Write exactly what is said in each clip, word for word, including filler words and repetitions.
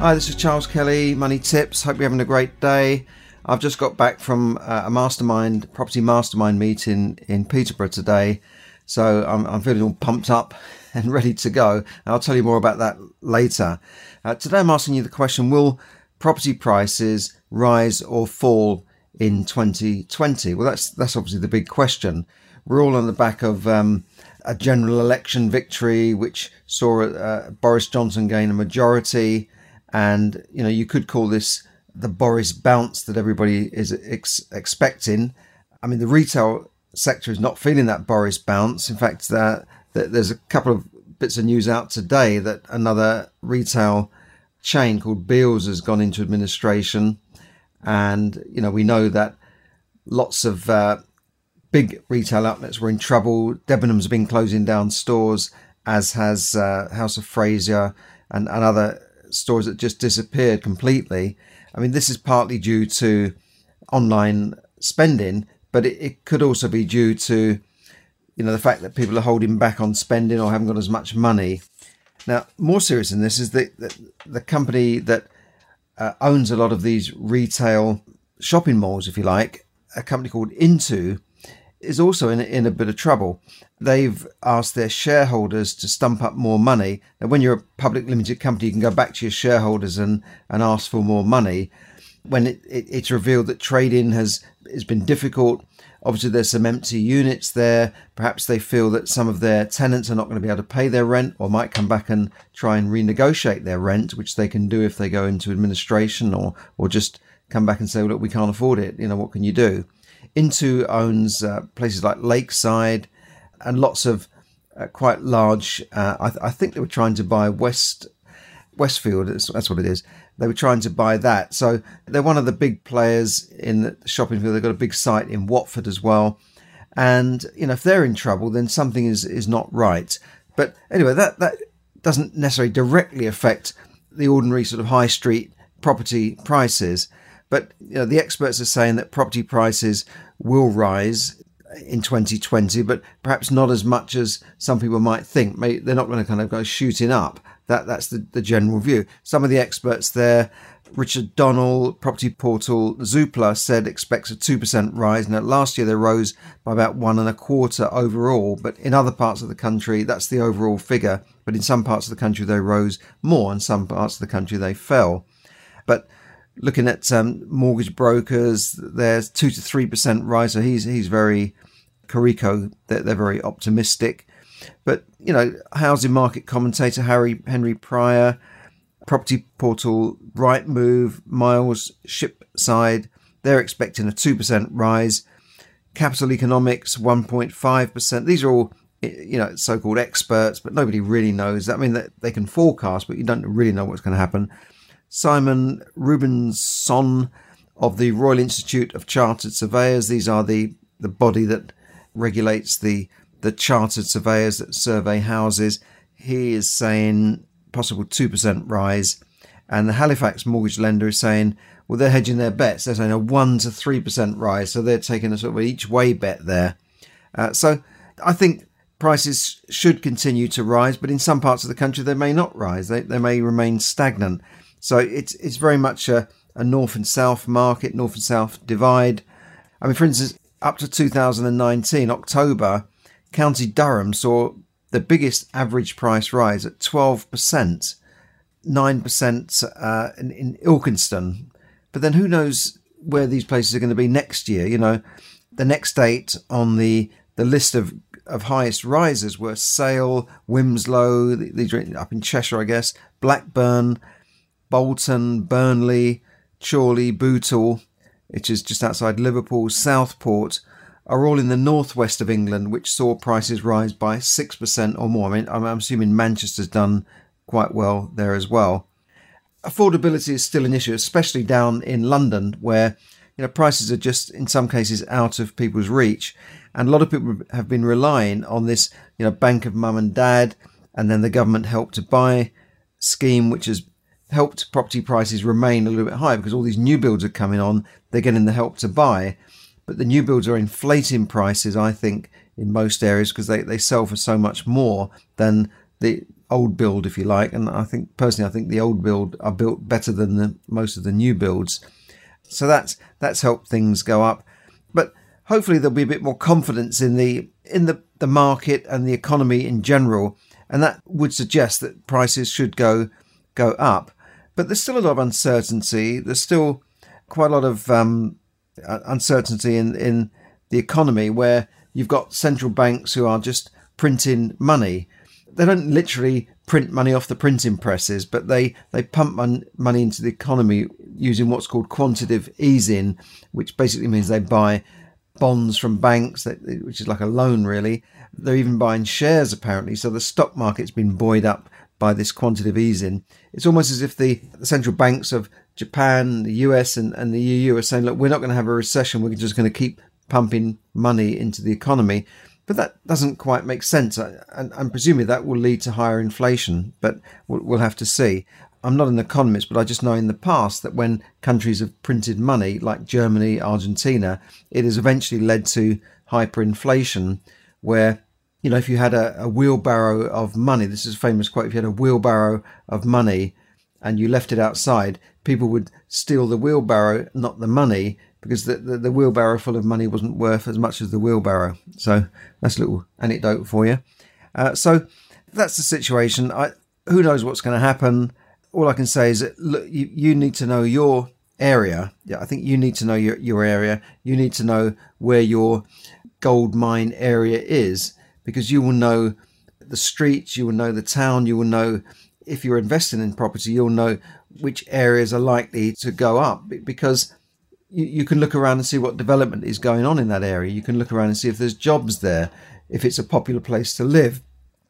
Hi, this is Charles Kelly, Money Tips. Hope you're having a great day. I've just got back from a mastermind, property mastermind meeting in Peterborough today. So I'm, I'm feeling all pumped up and ready to go. And I'll tell you more about that later. Uh, today I'm asking you the question, will property prices rise or fall in twenty twenty? Well, that's that's obviously the big question. We're all on the back of um, a general election victory, which saw uh, Boris Johnson gain a majority. And, you know, you could call this the Boris bounce that everybody is ex- expecting. I mean, the retail sector is not feeling that Boris bounce. In fact, uh, there's a couple of bits of news out today that another retail chain called Beales has gone into administration. And, you know, we know that lots of uh, big retail outlets were in trouble. Debenhams have been closing down stores, as has uh, House of Fraser and, and other stores that just disappeared completely. I mean, this is partly due to online spending, but it, it could also be due to, you know, the fact that people are holding back on spending or haven't got as much money. Now, more serious than this is the the, the company that uh, owns a lot of these retail shopping malls, if you like, a company called Intu, is also in, in a bit of trouble. They've asked their shareholders to stump up more money. Now, when you're a public limited company, you can go back to your shareholders and, and ask for more money. When it, it, it's revealed that trading has, has been difficult, obviously there's some empty units there. Perhaps they feel that some of their tenants are not going to be able to pay their rent or might come back and try and renegotiate their rent, which they can do if they go into administration or, or just come back and say, well, look, we can't afford it. You know, what can you do? Intu owns uh, places like Lakeside and lots of uh, quite large, uh, I, th- I think they were trying to buy West Westfield, that's what it is. They were trying to buy that. So they're one of the big players in the shopping field. They've got a big site in Watford as well. And, you know, if they're in trouble, then something is, is not right. But anyway, that, that doesn't necessarily directly affect the ordinary sort of high street property prices. But you know, the experts are saying that property prices will rise in twenty twenty, but perhaps not as much as some people might think. Maybe they're not going to kind of go shooting up. That That's the, the general view. Some of the experts there, Richard Donnell, property portal Zoopla, said expects a two percent rise. Now, last year they rose by about one and a quarter overall, but in other parts of the country, that's the overall figure. But in some parts of the country, they rose more, and some parts of the country, they fell. But looking at um, mortgage brokers, there's two to three percent rise. So he's he's very Carrico. They're, they're very optimistic. But you know, housing market commentator Harry Henry Pryor, property portal Right Move, Miles Shipside, they're expecting a two percent rise. Capital Economics one point five percent. These are all, you know, so-called experts, but nobody really knows. I mean, they, they can forecast, but you don't really know what's going to happen. Simon Rubenson of the Royal Institute of Chartered Surveyors. These are the, the body that regulates the, the chartered surveyors that survey houses. He is saying possible two percent rise. And the Halifax mortgage lender is saying, well, they're hedging their bets. They're saying a one percent to three percent rise. So they're taking a sort of each way bet there. Uh, so I think prices should continue to rise, but in some parts of the country, they may not rise. They, they may remain stagnant. So it's it's very much a, a north and south market, north and south divide. I mean, for instance, up to two thousand nineteen, October, County Durham saw the biggest average price rise at twelve percent, nine percent uh, in, in Ilkinston. But then who knows where these places are going to be next year? You know, the next date on the, the list of, of highest rises were Sale, Wimslow, these are up in Cheshire, I guess, Blackburn, Bolton, Burnley, Chorley, Bootle, which is just outside Liverpool, Southport, are all in the northwest of England, which saw prices rise by six percent or more. I mean, I'm assuming Manchester's done quite well there as well. affordability is still an issue, especially down in London, where you know prices are just in some cases out of people's reach, and a lot of people have been relying on this you know bank of mum and dad, and then the government help to buy scheme, which has helped property prices remain a little bit high because all these new builds are coming on. They're getting the help to buy, but the new builds are inflating prices, I think, in most areas because they, they sell for so much more than the old build, if you like. And I think personally, I think the old build are built better than the, most of the new builds. So that's that's helped things go up. But hopefully there'll be a bit more confidence in the in the, the market and the economy in general. And that would suggest that prices should go go up. But there's still a lot of uncertainty. There's still quite a lot of um, uncertainty in, in the economy, where you've got central banks who are just printing money. They don't literally print money off the printing presses, but they, they pump mon- money into the economy using what's called quantitative easing, which basically means they buy bonds from banks, that, which is like a loan, really. They're even buying shares, apparently. So the stock market's been buoyed up by this quantitative easing. It's almost as if the, the central banks of Japan, the U S and, and the E U are saying, look, we're not going to have a recession. We're just going to keep pumping money into the economy. But that doesn't quite make sense. And I'm presuming that will lead to higher inflation, but we'll, we'll have to see. I'm not an economist, but I just know in the past that when countries have printed money, like Germany, Argentina, it has eventually led to hyperinflation, where you know, if you had a, a wheelbarrow of money, this is a famous quote, if you had a wheelbarrow of money and you left it outside, people would steal the wheelbarrow, not the money, because the, the, the wheelbarrow full of money wasn't worth as much as the wheelbarrow. So that's a little anecdote for you. Uh, so that's the situation. I, who knows what's going to happen? All I can say is that look, you, you need to know your area. Yeah, I think you need to know your, your area. You need to know where your gold mine area is, because you will know the streets, you will know the town, you will know, if you're investing in property, you'll know which areas are likely to go up, because you, you can look around and see what development is going on in that area. You can look around and see if there's jobs there, if it's a popular place to live.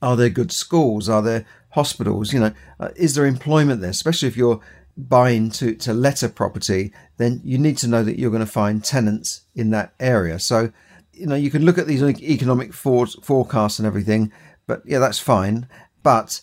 Are there good schools? Are there hospitals? You know, uh, is there employment there? Especially if you're buying to, to let a property, then you need to know that you're going to find tenants in that area. So, you know, you can look at these economic for- forecasts and everything, but yeah, that's fine. But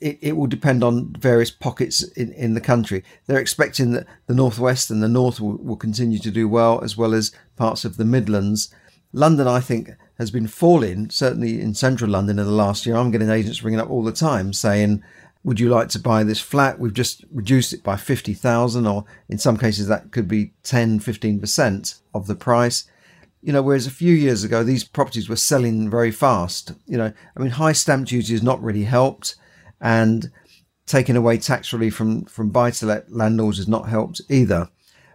it, it will depend on various pockets in, in the country. They're expecting that the Northwest and the North will, will continue to do well, as well as parts of the Midlands. London, I think, has been falling, certainly in central London in the last year. I'm getting agents ringing up all the time saying, would you like to buy this flat? We've just reduced it by fifty thousand, or in some cases that could be ten, fifteen percent of the price. You know, whereas a few years ago, these properties were selling very fast. You know, I mean, high stamp duty has not really helped, and taking away tax relief from, from buy-to-let landlords has not helped either.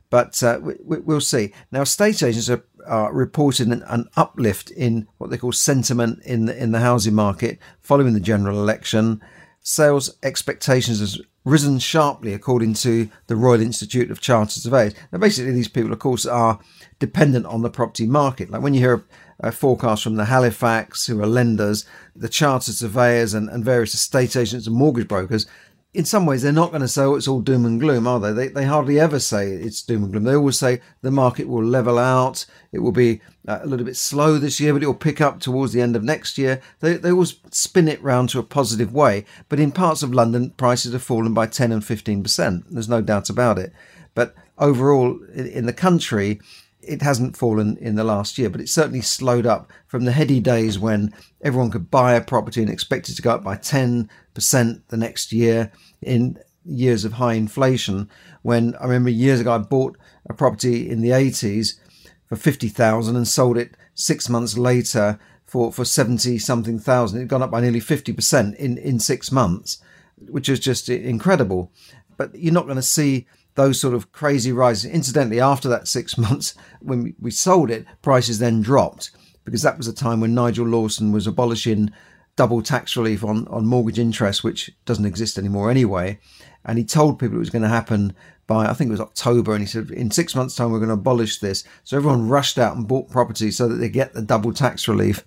But uh, we, we'll see. Now, estate agents are, are reporting an, an uplift in what they call sentiment in the, in the housing market following the general election. Sales expectations has risen sharply, according to the Royal Institute of Chartered Surveyors. Now, basically, these people, of course, are dependent on the property market. Like when you hear a, a forecast from the Halifax, who are lenders, the Chartered Surveyors and, and various estate agents and mortgage brokers, in some ways, they're not going to say, oh, it's all doom and gloom, are they? they? They hardly ever say it's doom and gloom. They always say the market will level out. It will be a little bit slow this year, but it will pick up towards the end of next year. They, they always spin it round to a positive way. But in parts of London, prices have fallen by ten and fifteen percent. There's no doubt about it. But overall, in the country, it hasn't fallen in the last year, but it's certainly slowed up from the heady days when everyone could buy a property and expect it to go up by ten percent the next year in years of high inflation. When I remember years ago, I bought a property in the eighties for fifty thousand and sold it six months later for, for seventy something thousand. It had gone up by nearly fifty percent in, in six months, which is just incredible. But you're not going to see those sort of crazy rises. Incidentally, after that six months, when we sold it, prices then dropped, because that was a time when Nigel Lawson was abolishing double tax relief on, on mortgage interest, which doesn't exist anymore anyway. And he told people it was going to happen by, I think it was October. And he said, in six months' time, we're going to abolish this. So everyone rushed out and bought property so that they get the double tax relief.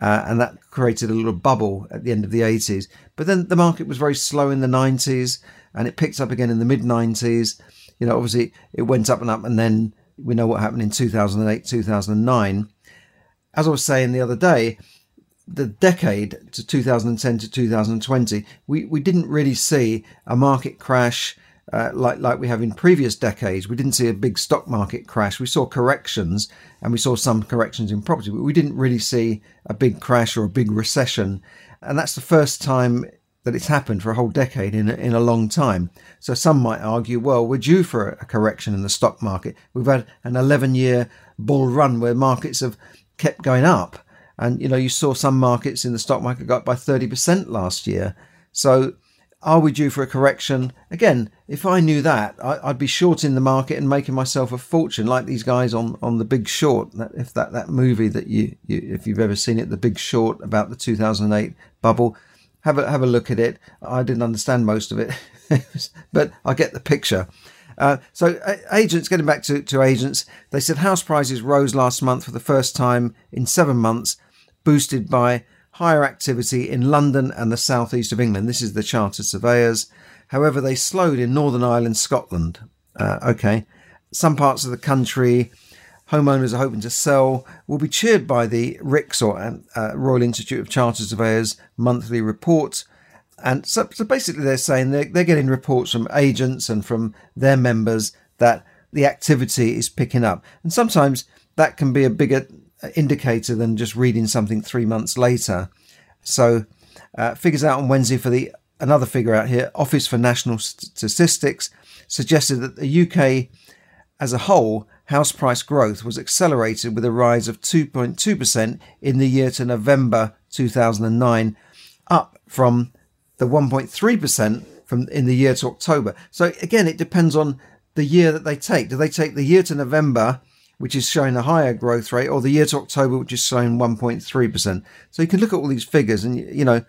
Uh, and that created a little bubble at the end of the eighties. But then the market was very slow in the nineties, and it picked up again in the mid nineties. You know, obviously it went up and up, and then we know what happened in two thousand eight, two thousand nine. As I was saying the other day, the decade to two thousand ten to two thousand twenty, we, we didn't really see a market crash uh, like, like we have in previous decades. We didn't see a big stock market crash. We saw corrections, and we saw some corrections in property, but we didn't really see a big crash or a big recession. And that's the first time that it's happened for a whole decade in a, in a long time. So some might argue, well, we're due for a correction in the stock market. We've had an eleven-year bull run where markets have kept going up. And, you know, you saw some markets in the stock market go up by thirty percent last year. So are we due for a correction? Again, if I knew that, I'd be shorting the market and making myself a fortune, like these guys on, on The Big Short. That, if that, that movie that you, you, if you've ever seen it, The Big Short, about the two thousand eight bubble, Have a, have a look at it. I didn't understand most of it, but I get the picture. Uh, so agents, getting back to, to agents, they said house prices rose last month for the first time in seven months, boosted by higher activity in London and the southeast of England. This is the Chartered Surveyors. However, they slowed in Northern Ireland, Scotland. Uh, okay. Some parts of the country homeowners are hoping to sell will be cheered by the R I C's, or uh, Royal Institute of Chartered Surveyors, monthly report. And so, so basically they're saying they're, they're getting reports from agents and from their members that the activity is picking up. And sometimes that can be a bigger indicator than just reading something three months later. So uh, figures out on Wednesday for the, another figure out here, Office for National Statistics suggested that the U K as a whole, house price growth was accelerated with a rise of two point two percent in the year to November two thousand nine, up from the one point three percent from in the year to October. So again, it depends on the year that they take. Do they take the year to November, which is showing a higher growth rate, or the year to October, which is showing one point three percent? So you can look at all these figures and, you know,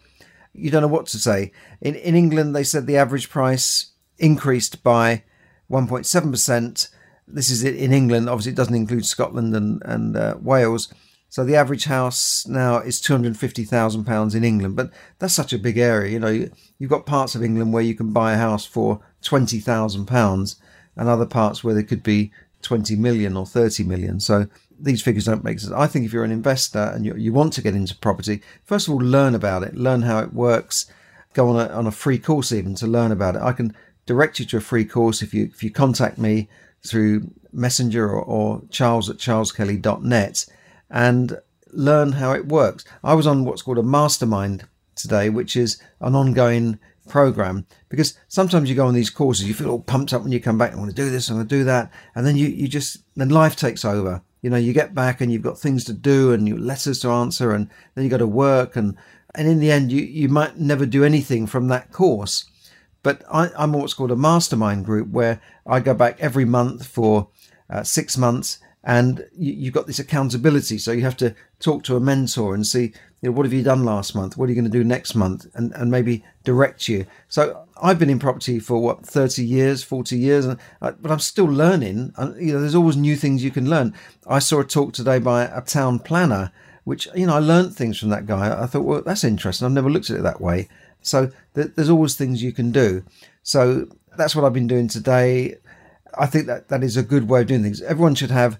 you don't know what to say. In, in England, they said the average price increased by one point seven percent. This is it in England. Obviously, it doesn't include Scotland and, and uh, Wales. So the average house now is two hundred fifty thousand pounds in England. But that's such a big area. You know, you've got parts of England where you can buy a house for twenty thousand pounds and other parts where there could be twenty million or thirty million. So these figures don't make sense. I think if you're an investor and you, you want to get into property, first of all, learn about it. Learn how it works. Go on a, on a free course even to learn about it. I can direct you to a free course if you if you contact me through Messenger or, or Charles at charles kelly dot net and learn how it works. I was on what's called a mastermind today, which is an ongoing program, because sometimes you go on these courses, you feel all pumped up when you come back, I want to do this, I want to do that. And then you, you just, then life takes over. You know, you get back and you've got things to do and your letters to answer, and then you go to work. And, and in the end, you, you might never do anything from that course. But I, I'm what's called a mastermind group, where I go back every month for uh, six months and you, you've got this accountability. So you have to talk to a mentor and see, you know, what have you done last month? What are you going to do next month? And, and maybe direct you. So I've been in property for, what, thirty years, forty years, and I, but I'm still learning. I, you know, there's always new things you can learn. I saw a talk today by a town planner, which, you know, I learned things from that guy. I thought, well, that's interesting. I've never looked at it that way. So there's always things you can do. So that's what I've been doing today. I think that that is a good way of doing things. Everyone should have,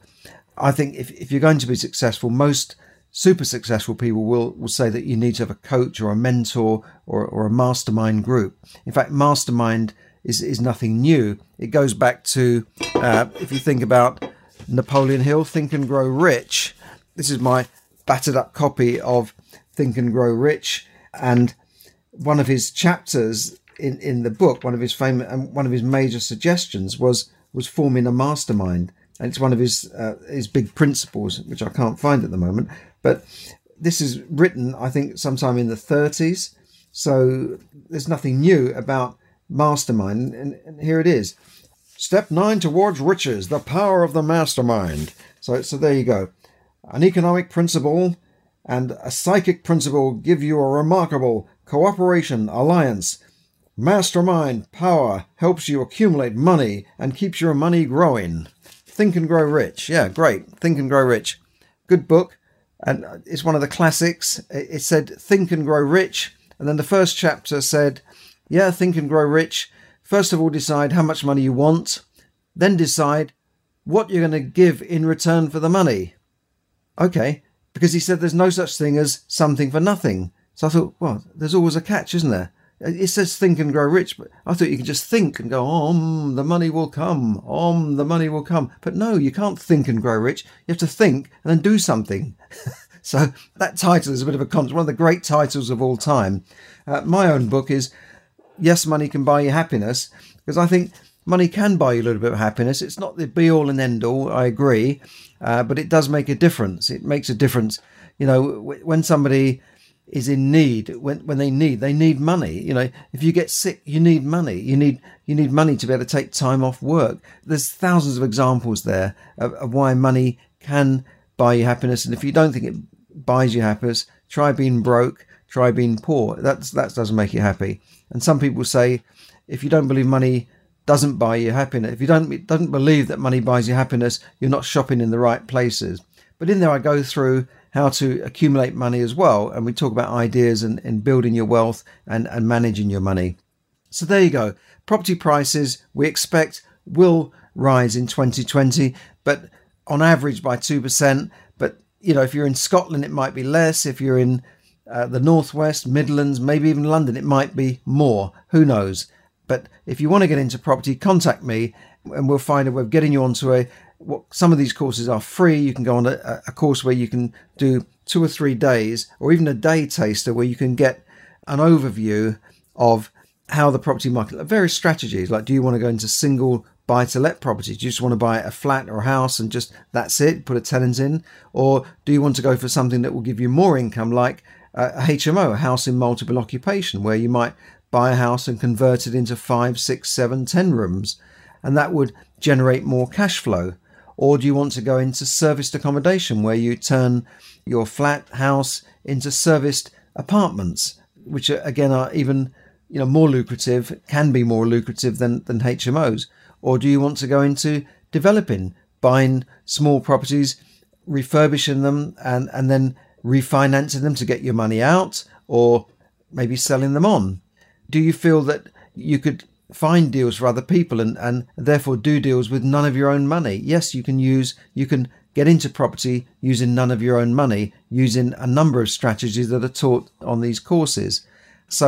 I think if, if you're going to be successful, most super successful people will, will say that you need to have a coach or a mentor or, or a mastermind group. In fact, mastermind is, is nothing new. It goes back to, uh, if you think about Napoleon Hill, Think and Grow Rich. This is my battered up copy of Think and Grow Rich, and one of his chapters in, in the book, one of his famous and one of his major suggestions was was forming a mastermind, and it's one of his uh, his big principles, which I can't find at the moment. But this is written, I think, sometime in the thirties, so there's nothing new about mastermind. And, and here it is: step nine towards riches, the power of the mastermind. So, so there you go. An economic principle and a psychic principle give you a remarkable cooperation, alliance, mastermind power helps you accumulate money and keeps your money growing. Think and Grow Rich. Yeah, great. Think and Grow Rich. Good book. and it's one of the classics. It said, Think and Grow Rich. And then the first chapter said, yeah, think and grow rich. First of all, decide how much money you want. Then decide what you're going to give in return for the money. Okay, because he said there's no such thing as something for nothing. So I thought, well, there's always a catch, isn't there? It says think and grow rich, but I thought you could just think and go, om, the money will come, om, the money will come. But no, you can't think and grow rich. You have to think and then do something. So that title is a bit of a con, one of the great titles of all time. Uh, my own book is Yes, Money Can Buy You Happiness, because I think money can buy you a little bit of happiness. It's not the be-all and end-all, I agree, uh, but it does make a difference. It makes a difference, you know, w- when somebody... is in need, when when they need they need money. You know, if you get sick, you need money. You need you need money to be able to take time off work. There's thousands of examples there of, of why money can buy you happiness. And if you don't think it buys you happiness, try being broke, try being poor. That's that doesn't make you happy. And some people say, if you don't believe money doesn't buy you happiness, if you don't doesn't believe that money buys you happiness, you're not shopping in the right places. But in there, I go through how to accumulate money as well. And we talk about ideas and, and building your wealth and, and managing your money. So there you go. Property prices we expect will rise in twenty twenty, but on average by two percent. But, you know, if you're in Scotland, it might be less. If you're in uh, the Northwest, Midlands, maybe even London, it might be more. Who knows? But if you want to get into property, contact me and we'll find a way of getting you onto a What, some of these courses are free. You can go on a, a course where you can do two or three days or even a day taster where you can get an overview of how the property market, various strategies. Like, do you want to go into single buy to let property? Do you just want to buy a flat or a house and just that's it, put a tenant in? Or do you want to go for something that will give you more income, like a H M O, a house in multiple occupation, where you might buy a house and convert it into five, six, seven, ten rooms, and that would generate more cash flow? Or do you want to go into serviced accommodation, where you turn your flat house into serviced apartments, which are, again are even you know more lucrative, can be more lucrative than, than H M Os? Or do you want to go into developing, buying small properties, refurbishing them and, and then refinancing them to get your money out, or maybe selling them on? Do you feel that you could find deals for other people and, and therefore do deals with none of your own money? Yes, you can use, you can get into property using none of your own money, using a number of strategies that are taught on these courses. So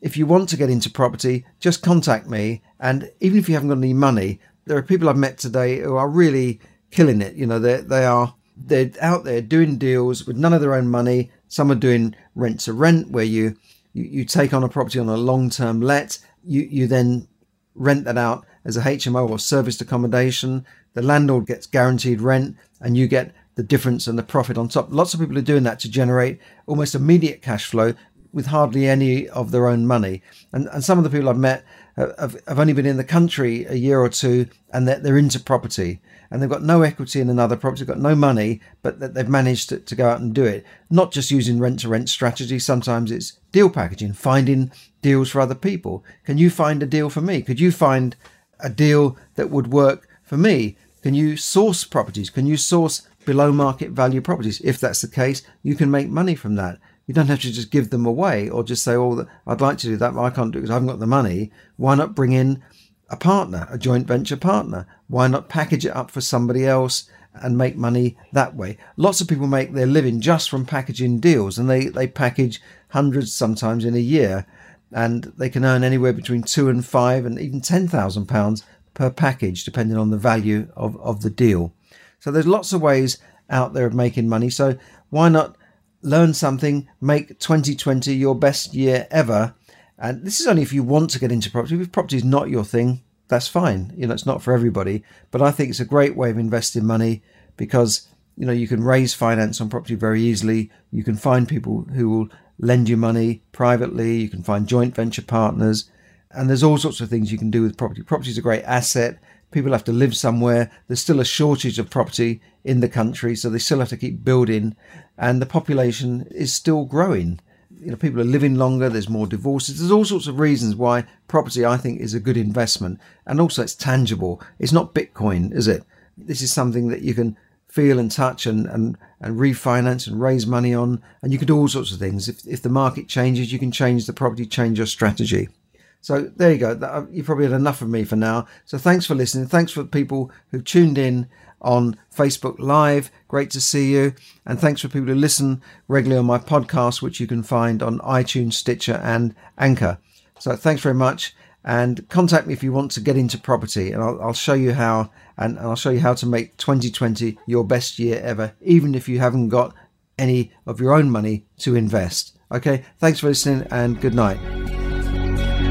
if you want to get into property, just contact me. And even if you haven't got any money, there are people I've met today who are really killing it. You know, they they are, they're out there doing deals with none of their own money. Some are doing rent to rent, where you, you, you take on a property on a long-term let. You, you then rent that out as a H M O or serviced accommodation. The landlord gets guaranteed rent and you get the difference and the profit on top. Lots of people are doing that to generate almost immediate cash flow with hardly any of their own money. And, and some of the people I've met have, have only been in the country a year or two, and they're, they're into property and they've got no equity in another property, got no money, but that they've managed to, to go out and do it. Not just using rent to rent strategy. Sometimes it's deal packaging, finding deals for other people. Can you find a deal for me? Could you find a deal that would work for me? Can you source properties? Can you source below market value properties? If that's the case, you can make money from that. You don't have to just give them away or just say, oh, I'd like to do that, but I can't do it because I haven't got the money. Why not bring in a partner, a joint venture partner? Why not package it up for somebody else and make money that way? Lots of people make their living just from packaging deals, and they, they package hundreds sometimes in a year, and they can earn anywhere between two and five and even ten thousand pounds per package, depending on the value of, of the deal. So there's lots of ways out there of making money. So why not learn something, make twenty twenty your best year ever? And this is only if you want to get into property. If property is not your thing, that's fine. You know, it's not for everybody, but I think it's a great way of investing money, because, you know, you can raise finance on property very easily. You can find people who will lend you money privately. You can find joint venture partners, and there's all sorts of things you can do with property. Property is a great asset. People have to live somewhere. There's still a shortage of property in the country, so they still have to keep building, and the population is still growing. You know, people are living longer. There's more divorces. There's all sorts of reasons why property, I think, is a good investment. And also, it's tangible. It's not Bitcoin, is it? This is something that you can feel and touch and, and, and refinance and raise money on. And you can do all sorts of things. If, if the market changes, you can change the property, change your strategy. So there you go. You've probably had enough of me for now. So thanks for listening. Thanks for people who tuned in on Facebook Live. Great to see you. And thanks for people who listen regularly on my podcast, which you can find on iTunes, Stitcher and Anchor. So thanks very much. And contact me if you want to get into property, and I'll, I'll show you how, and I'll show you how to make twenty twenty your best year ever, even if you haven't got any of your own money to invest. Okay, thanks for listening and good night.